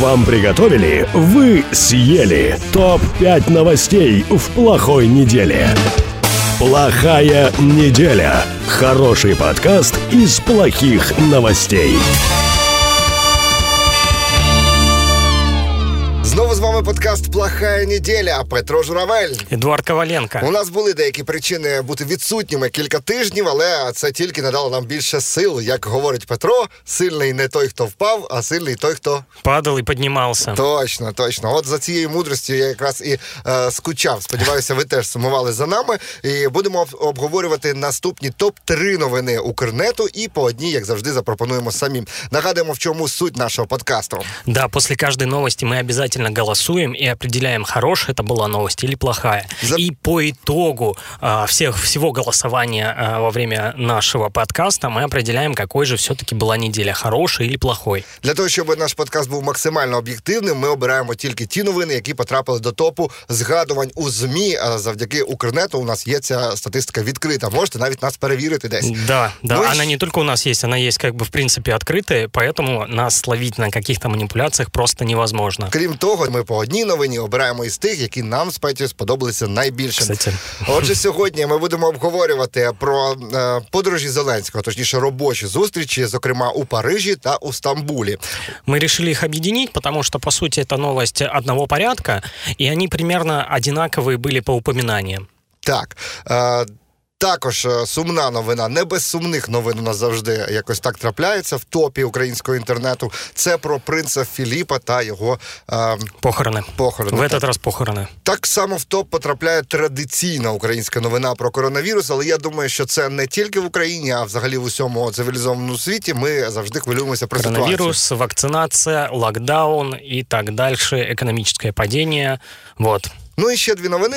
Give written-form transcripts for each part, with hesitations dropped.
вам приготовили, вы съели. Топ-5 новостей в плохой неделе. Плохая неделя. Хороший подкаст из плохих новостей. Знову з вами подкаст «Плохая неділя», Петро Журавель. Едуард Коваленко. У нас були деякі причини бути відсутніми кілька тижнів, але це тільки надало нам більше сил. Як говорить Петро, сильний не той, хто впав, а сильний той, хто... падав і піднімався. Точно, точно. От за цією мудрістю я якраз і скучав. Сподіваюся, ви теж сумували за нами. І будемо обговорювати наступні топ-3 новини Укрнету і по одній, як завжди, запропонуємо самим. Нагадуємо, в чому суть нашого подкасту. Да, після кожної новості ми обов'язково голосуем и определяем, хорошая это была новость или плохая. И по итогу всего голосования во время нашего подкаста мы определяем, какой же все-таки была неделя, хорошая или плохой. Для того, щоб наш подкаст був максимально об'єктивним, ми обираємо тільки ті новини, які потрапили до топу згадувань у ЗМІ. Завдяки Укрнету у нас є ця статистика відкрита. Можете навіть нас перевірити десь. Да, да. Ну, она не только у нас есть, она есть как бы в принципе открытая, поэтому нас ловить на каких-то манипуляциях просто невозможно. Крім того, ми по одній новині обираємо із тих, які нам з Петю сподобалися найбільше. Кстати. Отже, сьогодні ми будемо обговорювати про подорожі Зеленського, точніше робочі зустрічі, зокрема у Парижі та у Стамбулі. Ми вирішили їх об'єднати, тому що, по суті, це новості одного порядка, і вони примерно однакові були по упоминанням. Так. Також сумна новина, не без сумних новин у нас завжди якось так трапляється в топі українського інтернету. Це про принца Філіпа та його похорони. В этот раз похорони. Так само в топ потрапляє традиційна українська новина про коронавірус, але я думаю, що це не тільки в Україні, а взагалі в усьому цивілізованому світі. Ми завжди хвилюємося про ситуацію. Коронавірус, вакцинація, локдаун і так далі, економічне падіння. Вот. Ну і ще дві новини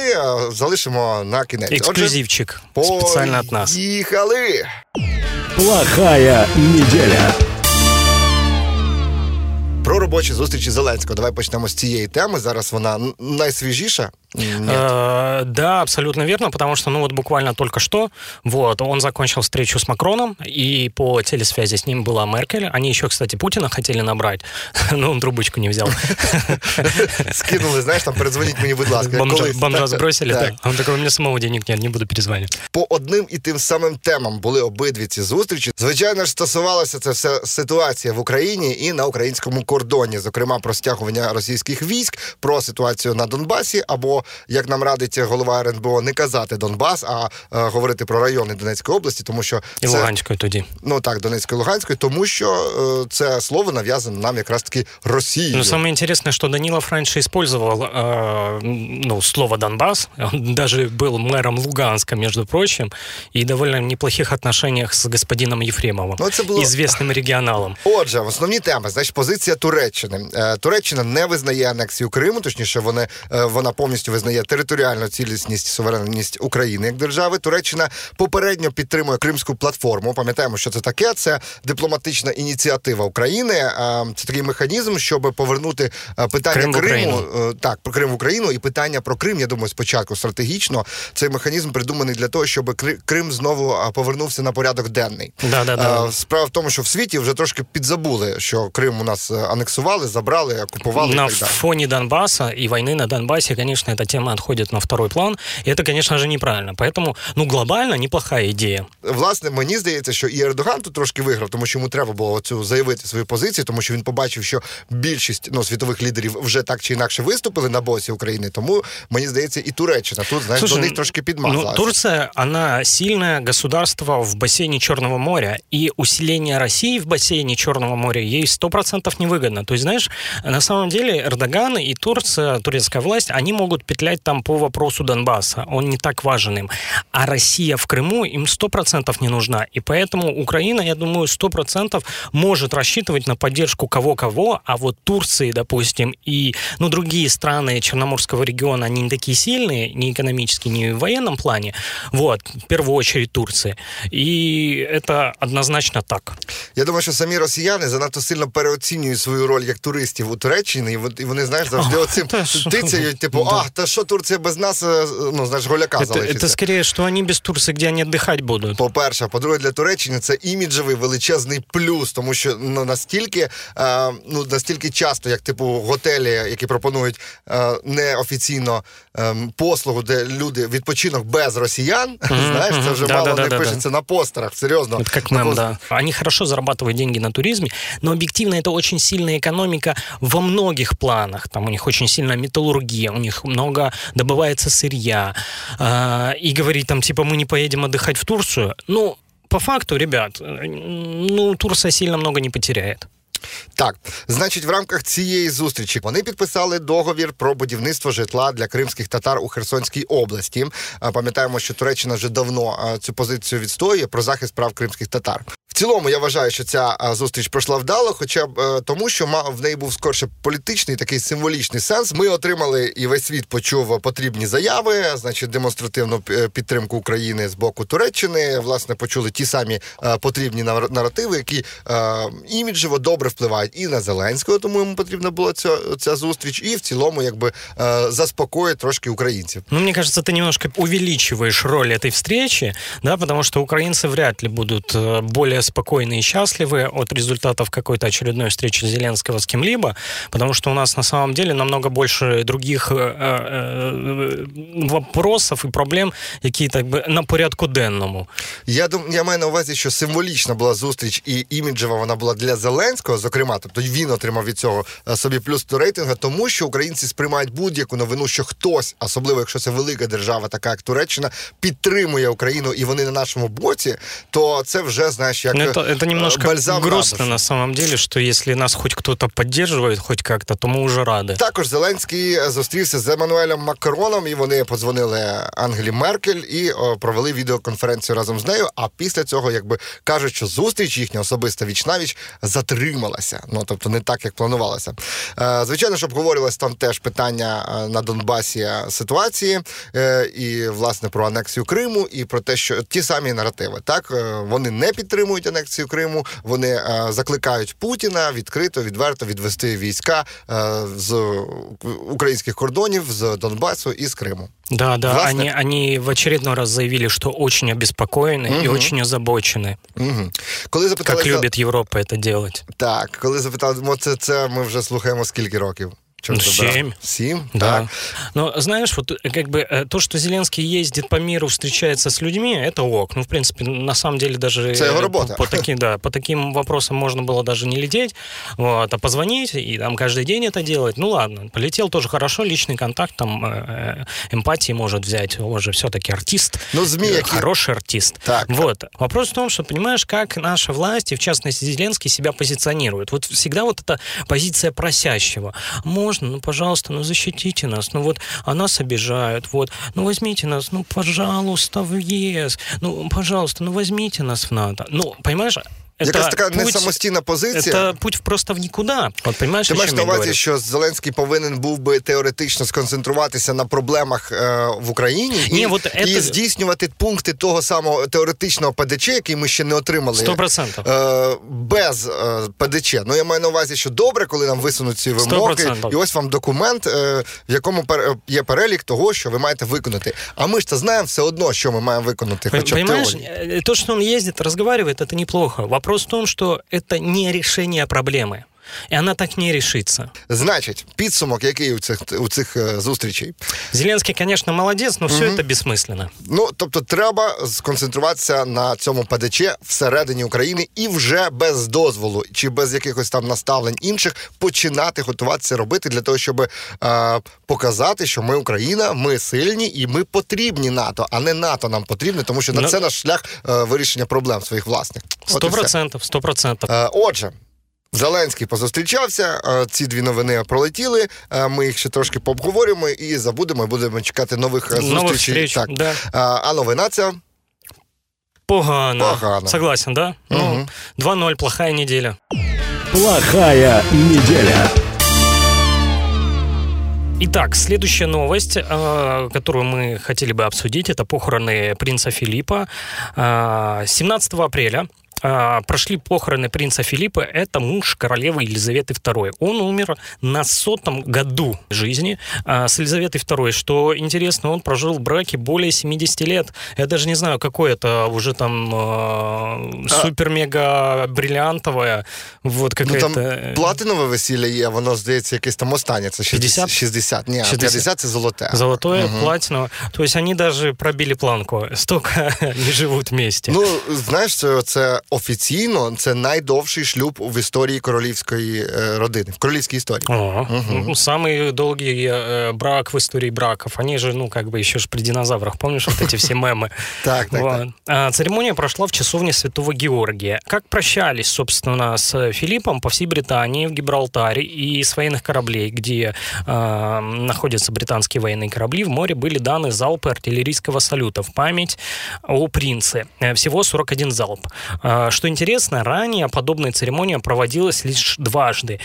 залишимо на кінець. Ексклюзивчик. Отже, спеціально від нас. Поїхали! Плохая неделя. Про робочі зустрічі Зеленського. Давай почнемо з цієї теми. Зараз вона найсвіжіша. Да, абсолютно верно, потому что, буквально только что, он закончил встречу с Макроном, и по телесвязи с ним была Меркель. Они еще, кстати, Путина хотели набрать, но он трубочку не взял. Скинули, знаешь, там, перезвонить мне, будь ласка. Бомжа сбросили, да. Он такой, у меня самого денег нет, не буду перезвонить. По одним і тим самим темам були обидві ці зустрічі. Звичайно ж, стосувалася це вся ситуація в Україні і на українському кордоні, зокрема, про стягування російських військ, про ситуацію на Донбасі, або як нам радить голова РНБО, не казати Донбас, а говорити про райони Донецької області, тому що... І це... Луганської тоді. Ну так, Донецької, Луганської, тому що це слово нав'язано нам якраз таки Росією. Ну, саме інтересне, що Данілов раніше використовував слово Донбас, він навіть був мером Луганська, між прочим, і в доволі неплохих отношеннях з господином Єфремовим, звісним регіоналом. Отже, основні теми, значить, позиція Туреччини. Туреччина не визнає анексію Криму, точніше, вона повністю визнає територіальну цілісність, суверенність України як держави. Туреччина попередньо підтримує Кримську платформу. Пам'ятаємо, що це таке. Це дипломатична ініціатива України. Це такий механізм, щоб повернути питання Крим в Україну і питання про Крим, я думаю, спочатку стратегічно. Цей механізм придуманий для того, щоб Крим знову повернувся на порядок денний. Да. Справа в тому, що в світі вже трошки підзабули, що Крим у нас анексували, забрали, окупували. На фоні Донбаса і війни на Донбасі, звісно, эта тема отходит на второй план, и это, конечно же, неправильно. Поэтому, глобально неплохая идея. Власне, мені здається, що і Ердоган тут трошки виграв, тому що йому треба було заявити свою позицію, тому що він побачив, що більшість світових лідерів вже так чи інакше виступили на боці України, тому, мені здається, і Туреччина тут, знаєш, до них трошки підмазалася. Турция, она сильное государство в бассейне Черного моря, и усиление России в бассейне Черного моря ей 100% невыгодно. То есть, знаешь, на самом деле Ердоган и Турция, турецкая власть, они могут петлять там по вопросу Донбасса. Он не так важен им. А Россия в Крыму им 100% не нужна. И поэтому Украина, я думаю, 100% может рассчитывать на поддержку кого-кого, а вот Турции, допустим, и другие страны Черноморского региона, они не такие сильные, ни экономически, ни в военном плане. В первую очередь Турции. И это однозначно так. Я думаю, що самі росіяни занадто сильно переоцінюють свою роль як туристів у Туреччині, і вони, знаєш, завжди оцим тицяють, типу, то что Турция без нас, ну, знаешь, голяка залишиться. Это скорее, что они без Турции, где они отдыхать будут. По-перше. По-друге, для Туреччини це іміджовий величезний плюс, тому що ну, настільки часто, як типу готелі, які пропонують неофіційно послугу, де люди відпочинок без росіян, знаєш, це вже мало не пишеться на постерах, серйозно. Это как мем, да. Они хорошо зарабатывают деньги на туризме, но объективно это очень сильная экономика во многих планах. Там у них очень сильная металлургия, у них много добывается сырья. И говорить там, типа, мы не поедем отдыхать в Турцию, ну, по факту, ребят, ну, Турция сильно много не потеряет. Так, значить, в рамках цієї зустрічі вони підписали договір про будівництво житла для кримських татар у Херсонській області. Пам'ятаємо, що Туреччина вже давно цю позицію відстоює про захист прав кримських татар. В цілому, я вважаю, що ця зустріч пройшла вдало, хоча б тому, що в неї був скорше політичний, такий символічний сенс. Ми отримали, і весь світ почув потрібні заяви, значить, демонстративну підтримку України з боку Туреччини. Власне, почули ті самі потрібні наративи, які іміджево добре впливають і на Зеленського, тому йому потрібна була ця зустріч, і в цілому, якби, заспокоїть трошки українців. Ну, мені кажется, ти немножко увеличиваєш роль этой встречи, да, потому что украинцы вряд ли будут более спокойны и счастливы от результатов какой-то очередной встречи Зеленского с кем-либо, потому что у нас на самом деле намного больше других вопросов и проблем, які так би на порядку денному. Я маю на увазі, що символічна була зустріч і іміджева вона була для Зеленського, зокрема, тобто він отримав від цього собі плюс до рейтингу, тому що українці сприймають будь-яку новину, що хтось, особливо якщо це велика держава, така як Туреччина, підтримує Україну і вони на нашому боці, то це вже, знаєш, як это немножко грустно на самом деле, що якщо нас хоч хтось підтримує, хоч як-то, то ми вже раді. Також Зеленський зустрівся з Еммануелем Макроном, і вони подзвонили Ангелі Меркель і провели відеоконференцію разом з нею, а після цього, якби, кажуть, що зустріч їхня особиста віч-навіч затрималася. Ну, тобто не так, як планувалося. Звичайно, що обговорювалось там теж питання на Донбасі ситуації, і, власне, про анексію Криму, і про те, що ті самі наративи, так? Вони не підтримують анексію Криму, вони закликають Путіна відкрито, відверто відвести війська з українських кордонів, з Донбасу і з Криму. Да, власне, они в очередной раз заявили, что очень обеспокоены и очень озабочены. Коли запитали, как любит Європа это делать. Так, коли запитали, це ми вже слухаємо скільки років? 7. Да. Но знаешь, вот как бы то, что Зеленский ездит по миру, встречается с людьми, это ок. Ну, в принципе, на самом деле даже по таким вопросам можно было даже не лететь, вот, а позвонить и там каждый день это делать. Ну ладно, полетел тоже хорошо, личный контакт, там эмпатии может взять, он же все-таки артист, хороший артист. Так. Вот. Вопрос в том, что, понимаешь, как наша власть, и в частности Зеленский, себя позиционирует. Вот всегда вот эта позиция просящего. Ну, пожалуйста, ну, защитите нас, ну, вот, а нас обижают, вот, ну, возьмите нас, ну, пожалуйста, в ЕС, ну, пожалуйста, ну, возьмите нас в НАТО. Ну, понимаешь, якась така несамостійна позиція. Це путь просто в нікуди. От, понимаєш, ти маєш на увазі, що Зеленський повинен був би теоретично сконцентруватися на проблемах в Україні і здійснювати пункти того самого теоретичного ПДЧ, який ми ще не отримали. 100%. Без ПДЧ. Ну, я маю на увазі, що добре, коли нам висунуть ці вимоги. 100%. І ось вам документ, в якому є перелік того, що ви маєте виконати. А ми ж то знаємо все одно, що ми маємо виконати. Хоча б теорії. То, що він їздить, розмовляє, це неплохо. Вопрос в том, что это не решение проблемы. І вона так не рішиться. Значить, підсумок який у цих зустрічей? Зеленський, звісно, молодець, але все це безсмислено. Ну, тобто, треба сконцентруватися на цьому ПДЧ всередині України і вже без дозволу, чи без якихось там наставлень інших, починати готуватися робити для того, щоб показати, що ми Україна, ми сильні і ми потрібні НАТО, а не НАТО нам потрібне, тому що це наш шлях вирішення проблем своїх власних. 100%. Отже, Зеленський позустрічався, ці дві новини пролетіли, ми їх ще трошки пообговорюємо і забудемо, і будемо чекати нових зустрічей. Так. Да. А новина ця? Погана. Согласен, да? Угу. 2-0, плохая неделя. Плохая неделя. Итак, следующая новость, которую мы хотели бы обсудить, это похороны принца Филиппа. 17 апреля прошли похороны принца Филиппа. Это муж королевы Елизаветы II. Он умер на 100-м году жизни с Елизаветой II. Что интересно, он прожил в браке более 70 лет. Я даже не знаю, какое это уже там супер-мега-бриллиантовое. Вот какая-то... Ну, там платинове весілля є, воно, здається, якесь там останнє. Це 60? 60. Ні, 50 – це золоте. Золотое, угу. Платинове. То есть они даже пробили планку. Столько не живут вместе. Ну, знаєш, це офіційно, це найдовший шлюб в історії королівської родини, в королівській історії. Угу. Самий довгий брак в історії браків. Вони же, ну, как бы, ще ж при динозаврах, помнишь, вот эти все мемы? Так. Церемония прошла в часовне Святого Георгия. Как прощались, собственно, с Филиппом по всей Британии, в Гибралтаре и с военных кораблей, где находятся британские военные корабли, в море были даны залпы артиллерийского салюта в память о принце. Всего 41 залп. Что интересно, ранее подобная церемония проводилась лишь дважды.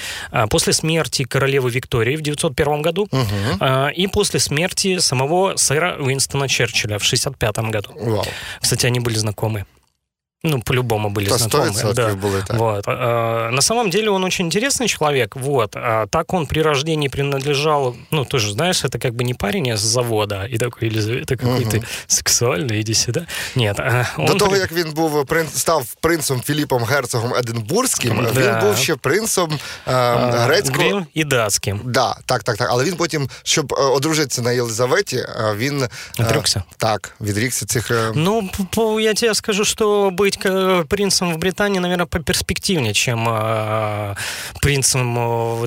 После смерти королевы Виктории в 1901 году и после смерти самого сэра Уинстона Черчилля в 1965 году. Wow. Кстати, они были знакомы. Ну, по-любому были знакомы. Да. Были, так. Вот. На самом деле он очень интересный человек. Вот. Так он при рождении принадлежал... Ну, ты же знаешь, это как бы не парень с завода. И такой, Елизавета, какой ты сексуальный, иди сюда. Нет. До того, як він був, став принцем Філіпом Герцогом Еденбурзьким, він був ще принцом грецького... І датським. Да, так. Але він потім, щоб одружитися на Єлизаветі, він... Отрекся. Так, відрікся цих... Ну, я тебе скажу, що... Быть принцем в Британии, наверное, поперспективнее, чем принцем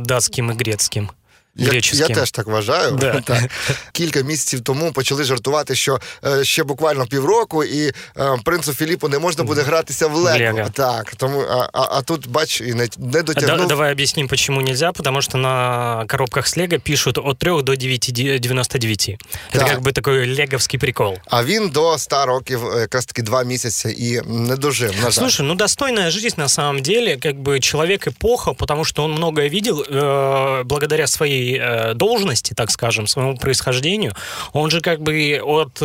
датским и грецким. Я теж так вважаю. Да. Так. Кілька місяців тому почали жартувати, що ще буквально півроку, і принцу Філіпу не можна буде гратися в Лего. Так, тому, а тут, бач, і не дотягнув. Давай об'яснім, чому не можна, тому що на коробках з Лего пишуть від 3 до 99. Це як би такий леговський прикол. А він до 100 років, якраз таки 2 місяці, і не дожив. Слушай, ну достойна життя, на самом деле, как бы человек эпоха, потому что он многое видел, благодаря своей должности, так скажем, своему происхождению. Он же как бы от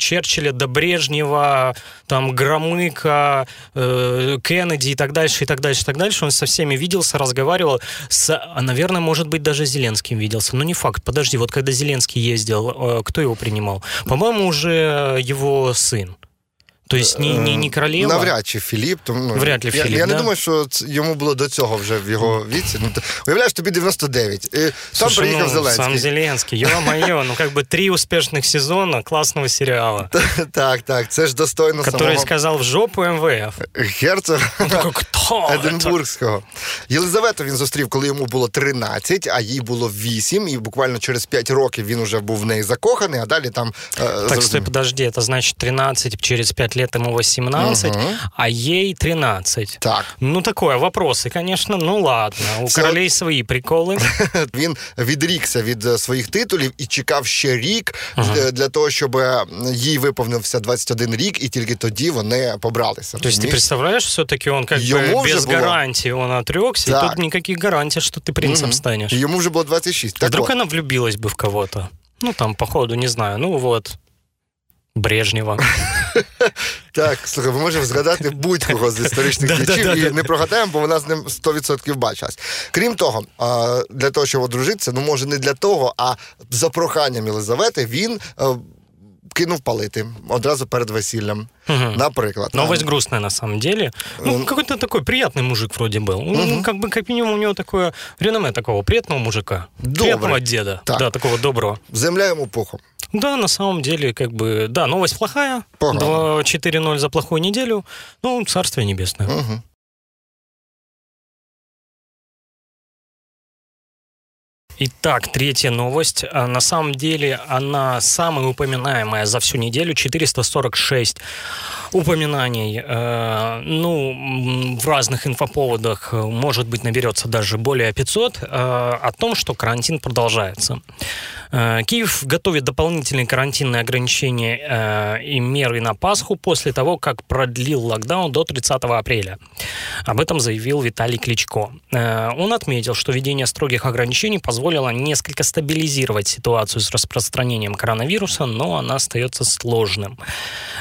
Черчилля до Брежнева, там, Громыко, Кеннеді и так дальше. Он со всеми виделся, разговаривал. Наверное, может быть, даже с Зеленским виделся. Но не факт. Подожди, вот когда Зеленский ездил, кто его принимал? По-моему, уже его сын. То есть не королева? Навряд чи Філіп. Тому, вряд ли Філіп, я не думаю, що йому було до цього вже в його віці. Ну, уявляєш, тобі 99. І сам приїхав Зеленський. Сам Зеленський, ё-моё, ну как бы 3 успішних сезона класного серіалу. Так, це ж достойно самого. Который сказав в жопу МВФ. Герцог Единбурзького. Єлизавету він зустрів, коли йому було 13, а їй було 8, і буквально через 5 років він уже був в неї закоханий, а далі там... Так, стой, подожди, это значит 13 через 5 лет. Ему 18, а ей 13. Так. Ну, такое, вопросы, конечно, ну ладно. У королей свої приколи. Він відрікся від своїх титулів і чекав ще рік для того, щоб їй виповнився 21 рік, і тільки тоді вони побралися. Тобто ти представляєш, все-таки він як би без гарантій, він отрекся, і тут ніяких гарантій, що ти принцем станеш. Йому вже було 26. Вдруг вона влюбилась би в кого-то. Ну, там, походу, не знаю, ну вот... Брежнєва. Так, слухай, ми можемо згадати будь-кого з історичних діячів і не прогадаємо, бо вона з ним 100% бачилась. Крім того, для того, щоб одружитися, ну, може, не для того, а за проханням Єлизавети, він кинув палити одразу перед весіллям. Наприклад. Новость грустная, на самом деле. Ну, какой-то такой приятный мужик вроде был. Ну, как бы, как минимум, у него такое реноме такого приятного мужика. Добрый. Приятного деда. Так. Да, такого доброго. Земля ему пухом. Да, на самом деле, как бы, да, новость плохая. 4-0 за плохую неделю. Ну, царствие небесное. Угу. Итак, третья новость. На самом деле она самая упоминаемая за всю неделю. 446 упоминаний. Ну, в разных инфоповодах, может быть, наберется даже более 500. О том, что карантин продолжается. Киев готовит дополнительные карантинные ограничения и меры на Пасху после того, как продлил локдаун до 30 апреля. Об этом заявил Віталій Кличко. Он отметил, что введение строгих ограничений позволило несколько стабилизировать ситуацию с распространением коронавируса, но она остается сложным.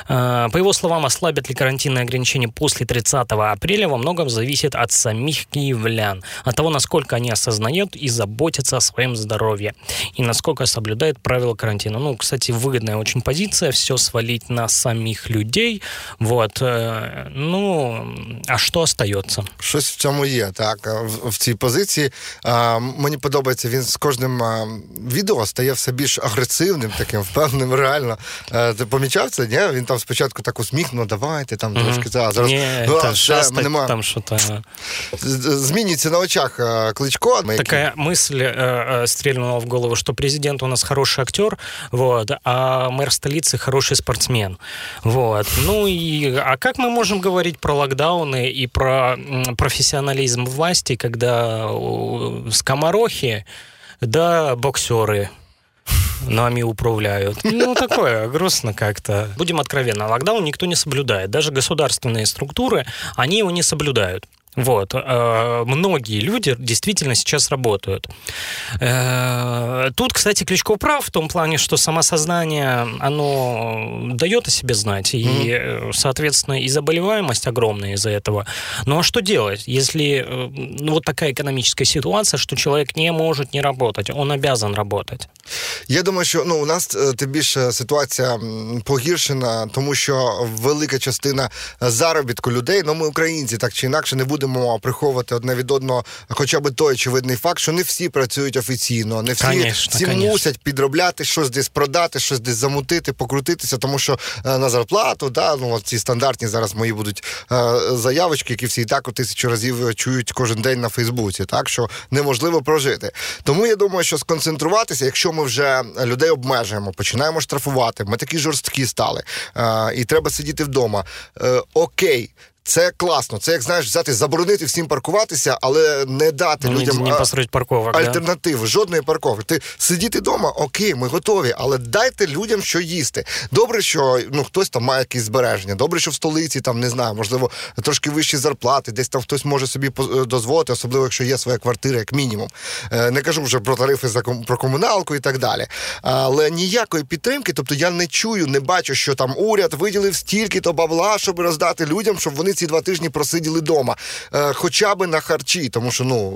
По его словам, ослабят ли карантинные ограничения после 30 апреля во многом зависит от самих киевлян, от того, насколько они осознают и заботятся о своем здоровье, и насколько соблюдают правила карантина. Ну, кстати, выгодная очень позиция, все свалить на самих людей. Вот. Ну, а що остається? Щось в цьому є, так, в цій позиції. Мені подобається, він з кожним відео стає все більш агресивним, таким впевненим, реально. Ти помічав це, ні? Він там спочатку так усміхнув, давайте, там трошки, а зараз... там що-то... Змінюється на очах Кличко. Такая мысль стрельнула в голову, что президент у нас хороший актер, вот, а мэр столицы хороший спортсмен. Вот. Ну и... А как мы можем говорить про локдауны и про профессионализм власти, когда скоморохи, да, боксеры нами управляют. Ну, такое, грустно как-то. Будем откровенны, локдаун никто не соблюдает. Даже государственные структуры, они его не соблюдают. Вот. Многие люди действительно сейчас работают. Тут, кстати, Кличко прав в том плане, что самосознание, оно дает о себе знать, и, соответственно, и заболеваемость огромная из-за этого. Ну, а что делать, если вот такая экономическая ситуация, что человек не может не работать, он обязан работать? Я думаю, що у нас тим більше ситуація погіршена, тому що велика частина заробітку людей, ми українці так чи інакше не будемо приховувати одне від одного хоча б той очевидний факт, що не всі працюють офіційно, не всі, конечно. Мусять підробляти, щось десь продати, щось десь замутити, покрутитися, тому що на зарплату, да, ці стандартні зараз мої будуть заявочки, які всі і так 1000 разів чують кожен день на Фейсбуці, так, що неможливо прожити. Тому я думаю, що сконцентруватися, якщо ми вже людей обмежуємо, починаємо штрафувати, ми такі жорсткі стали, і треба сидіти вдома. Окей. Це класно. Це, як, знаєш, взяти, заборонити всім паркуватися, але не дати людям альтернатив. Да? Жодної парковки. Ти сидіти вдома, окей, ми готові, але дайте людям що їсти. Добре, що хтось там має якісь збереження. Добре, що в столиці, там, не знаю, можливо, трошки вищі зарплати, десь там хтось може собі дозволити, особливо, якщо є своя квартира, як мінімум. Не кажу вже про тарифи, про комуналку і так далі. Але ніякої підтримки, тобто я не чую, не бачу, що там уряд виділив стільки-то бабла, щоб роздати людям, щоб вони ці 2 тижні просиділи дома, хоча б на харчі, тому що,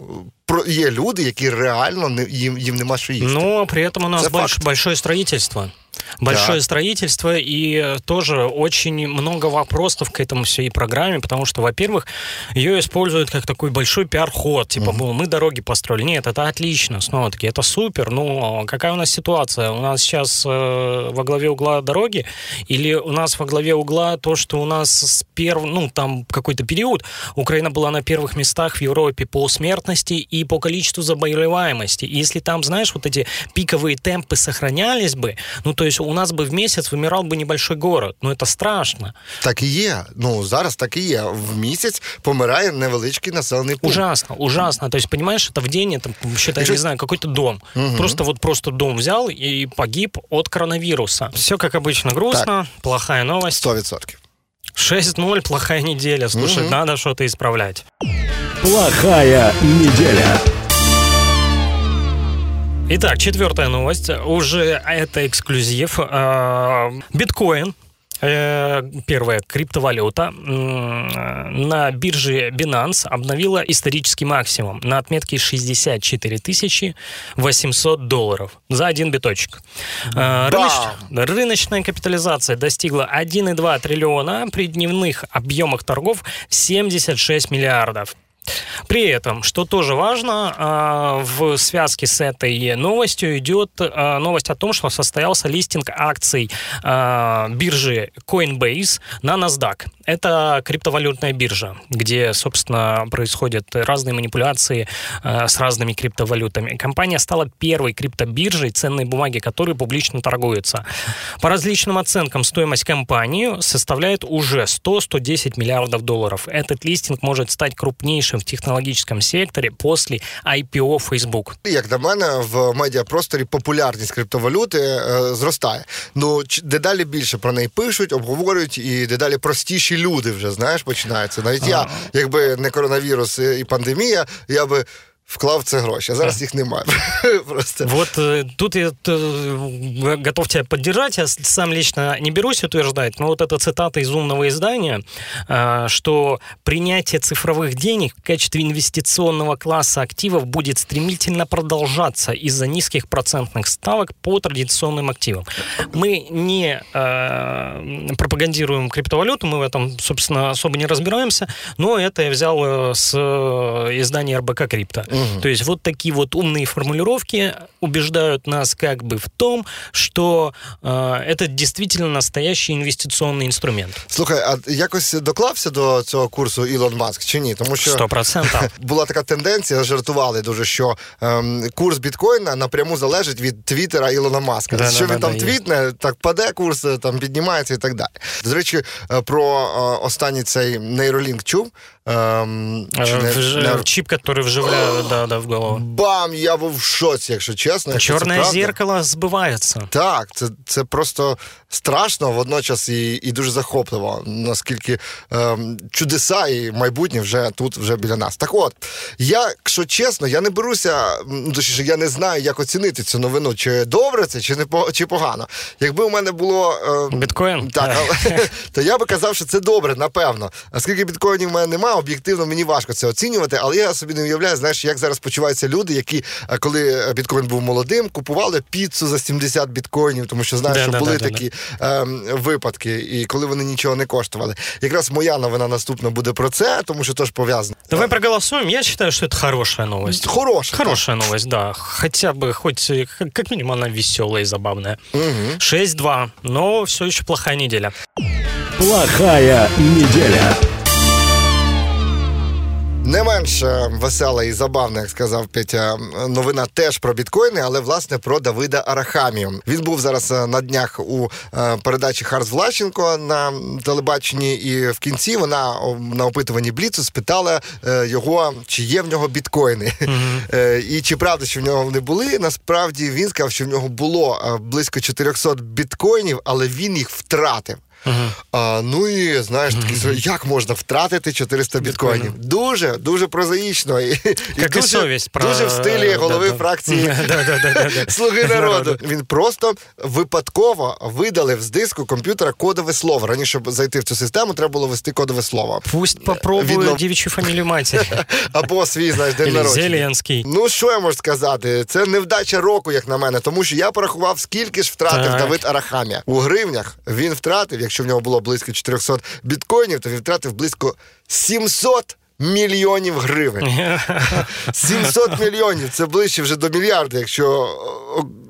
є люди, які реально їм нема що їсти. Но при этом у нас большое строительство. Большое строительство, и тоже очень много вопросов к этому всей программе, потому что, во-первых, ее используют как такой большой пиар-ход, типа, мы дороги построили. Нет, это отлично, снова-таки, это супер, но какая у нас ситуация? У нас сейчас во главе угла дороги, или у нас во главе угла то, что у нас там какой-то период Украина была на первых местах в Европе по смертности и по количеству заболеваемости. И если там, знаешь, вот эти пиковые темпы сохранялись бы, то есть у нас би в місяць вимирав би небольшой город. Це страшно. Так і є. Зараз так і є. В місяць помирає невеличкий населений пункт. Ужасно, ужасно. То есть, понимаешь, это в день, это, считай, не знаю, какой-то дом. Просто дом взял и погиб от коронавируса. Все, как обычно, грустно, так. Плохая новость. 100%. 6-0, плохая неделя. Слушай, надо что-то исправлять. Плохая неделя. Итак, 4-я новость. Уже это эксклюзив. Биткоин, первая криптовалюта, на бирже Binance обновила исторический максимум на отметке $64 800 за один биточек. Рыночная капитализация достигла 1,2 триллиона при дневных объемах торгов 76 миллиардов. При этом, что тоже важно, в связке с этой новостью идет новость о том, что состоялся листинг акций биржи Coinbase на Nasdaq. Это криптовалютная биржа, где, собственно, происходят разные манипуляции с разными криптовалютами. Компания стала первой криптобиржей, ценные бумаги которой публично торгуются. По различным оценкам, стоимость компании составляет уже 100-110 миллиардов долларов. Этот листинг может стать крупнейшим в технологическом секторе после IPO Facebook. Як на мене, в медіапросторі популярність криптовалюти зростає. Ну, дедалі більше про неї пишуть, обговорюють, і дедалі простіші люди вже, знаєш, починаються. Навіть я, якби не коронавірус і пандемія, я би вклав це гроші, а зараз їх немає. Просто. Вот тут я готов тебя поддержать, я сам лично не берусь утверждать, но вот эта цитата из умного издания, что принятие цифровых денег в качестве инвестиционного класса активов будет стремительно продолжаться из-за низких процентных ставок по традиционным активам. Мы не пропагандируем криптовалюту, мы в этом, собственно, особо не разбираемся, но это я взял с издания РБК Крипта. Угу. То есть вот такие вот умные формулировки убеждают нас как бы в том, что это действительно настоящий инвестиционный инструмент. Слухай, а якось доклався до цього курсу Ілон Маск чи ні? Тому що 100%. Була така тенденція, жартували дуже, що курс біткоїна напряму залежить від твіттера Ілона Маска. Да, що да, він да, там твітне, так паде курс, там піднімається і так далі. До речі, про останній цей Neuralink чув? Чип, который вживляют в голову. Бам! Я був в шоці, якщо чесно. Чорне зеркало збивається. Так, це просто страшно, водночас і дуже захопливо, наскільки чудеса і майбутнє вже тут, вже біля нас. Так от, я, якщо чесно, я не беруся, точніше, я не знаю, як оцінити цю новину, чи добре це, чи погано. Якби у мене було... біткоін? Так, то я би казав, що це добре, напевно. А скільки біткоїнів в мене немає, об'єктивно мені важко це оцінювати, але я собі не уявляю, знаєш, як зараз почуваються люди, які, коли біткоін був молодим, купували піцу за 70 біткоїнів, тому що, знаєш, що були такі випадки, і коли вони нічого не коштували. Якраз моя новина наступна буде про це, тому що теж пов'язано. Давай проголосуємо. Я вважаю, що це хороша новина. Хороша новина, да. Хоча б, хоч, як мінімум, вона весела і забавна. Угу. 6-2, но все ще плохая неделя. Плохая неделя. Не менш весела і забавна, як сказав Петя, новина теж про біткоїни, але, власне, про Давида Арахамію. Він був зараз на днях у передачі «Харз Влащенко» на телебаченні, і в кінці вона на опитуванні Бліцу спитала його, чи є в нього біткоїни. Mm-hmm. І чи правда, що в нього вони були. Насправді, він сказав, що в нього було близько 400 біткоїнів, але він їх втратив. Uh-huh. Ну і, знаєш, такі, як можна втратити 400 біткоїнів? Дуже, дуже прозаїчно. Як і совість. Дуже в стилі голови фракції «Слуги народу». Він просто випадково видалив з диску комп'ютера кодове слово. Раніше, щоб зайти в цю систему, треба було ввести кодове слово. Пусть попробую дівчу фамілію матері. Або свій, знаєш, день народження. Зеленський. Ну, що я можу сказати? Це невдача року, як на мене, тому що я порахував, скільки ж втратив Давид Арахамія. У гривнях він втратив, якщо в нього було близько 400 біткоїнів, то він втратив близько 700 мільйонів гривень. 700 мільйонів, це ближче вже до мільярда, якщо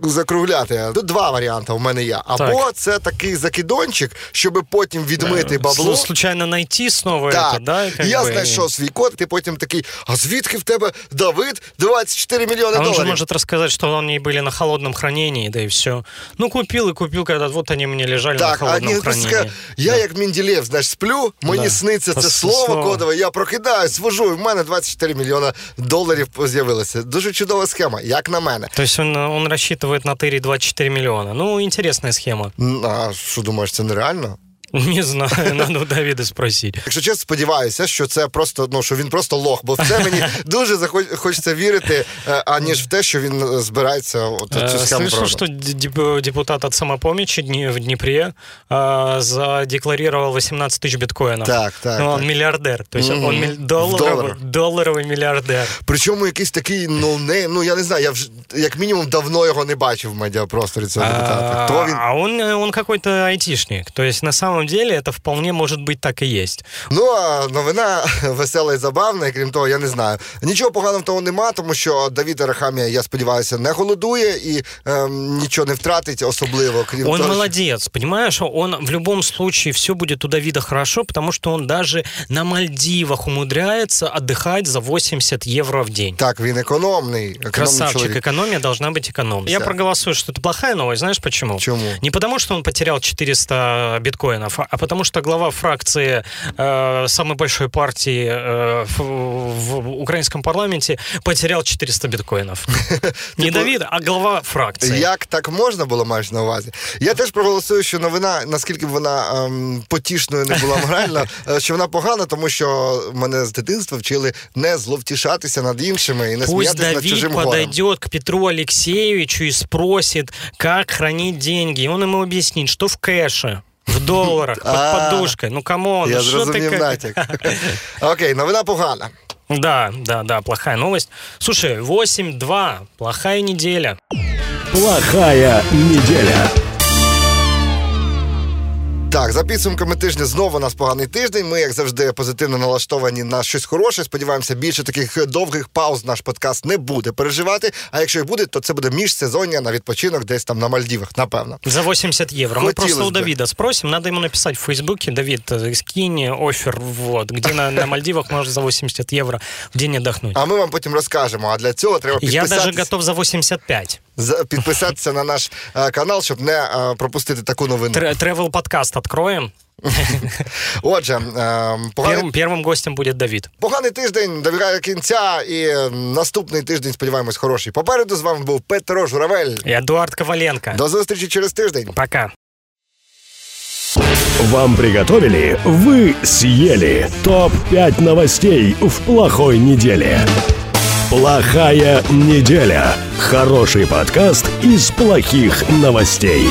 закругляти. Тут два варіанти у мене є. Або так, це такий закидончик, щоб потім відмити бабло. Случайно знайти знову. Так. Это, да, я знайшов свій код, ти потім такий, а звідки в тебе, Давид, 24 мільйони доларів? Он же може розказати, що вони були на холодному храненні, да і все. Ну, купив і купив, коли от вони мені лежали так, на холодному храненні. Так, я як Менделєєв, знаєш, сплю, мені сниться це слово кодове, я прокидаю, свожу, в мене 24 мільйона доларів з'явилося. Дуже чудова схема, як на мене. Тобто він розраховує на тирі 24 мільйона. Ну, інтересна схема. А що, думаєш, це нереально? Не знаю, треба у Давіда спросити. Якщо чесно, сподіваюся, що це просто, ну, що він просто лох, бо в це мені дуже хочеться вірити, аніж в те, що він збирається от цю схему. Слышал, що депутат від «Самопомічі» в Дніпрі задекларував 18 тисяч біткоїнів. Так. Ну, він мільярдер, тобто він доларовий мільярдер. Причому якийсь такий, ну, я не знаю, я вже, як мінімум, давно його не бачив в медіапросторі цього депутата. А він якийсь айтішник, тобто, на самом самом деле это вполне может быть так и есть. Ну, а новина весела і забавна, і крім того, я не знаю. Нічого поганого в тому нема, тому що Давид Арахамія, я сподіваюся, не голодує і нічого не втратить особливо. Крім он того, молодец, понимаешь? Он в любом случае, все будет у Давида хорошо, потому что он даже на Мальдивах умудряется отдыхать за 80 евро в день. Так, він економний. Красавчик, человек. Экономия должна быть экономной. Я проголосую, что это плохая новость, знаешь почему? Почему? Не потому, что он потерял 400 биткоинов, а потому, что глава фракции самой большой партии в украинском парламенте потерял 400 биткоинов. Не Давид, а глава фракції. Як так можна було, маєш на увазі? Я теж проголосую, що новина, наскільки б вона потішною не була морально, що вона погана, тому що мене з дитинства вчили не зловтішатися над іншими і не сміятися над чужим горем. Пусть Давид підійде к Петру Алексеевичу і спросить, як хранить деньги. І він йому об'яснить, що в кеші. В доларах, под подушкой. Ну, камон, я что ты... Я зрозумів натяк. Окей, новина погана. Да, плохая новость. Слушай, 8-2, плохая неделя. Плохая неделя. Так, за підсумками тижня знову у нас поганий тиждень. Ми, як завжди, позитивно налаштовані на щось хороше. Сподіваємося, більше таких довгих пауз наш подкаст не буде переживати. А якщо і буде, то це буде міжсезоння на відпочинок десь там на Мальдівах, напевно. За 80 євро. Ми просто у Давіда спросимо. Надо йому написати в Фейсбуці. Давід, скинь офер, вот, де на Мальдівах можна за 80 євро в день віддохнути. А ми вам потім розкажемо. А для цього треба підписатися. Я навіть готов за 85. Підписатися на наш канал, щоб не пропустити таку новину. Тревел-подкаст откроем. Отже, первым гостем буде Давид. Поганий тиждень добігає кінця, і наступний тиждень, сподіваємось, хороший. Попереду з вами був Петро Журавель і Едуард Коваленко. До зустрічі через тиждень. Пока. Вам приготовили, вы съели. ТОП-5 новостей в плохой неделе. Плохая неделя. Хороший подкаст из плохих новостей.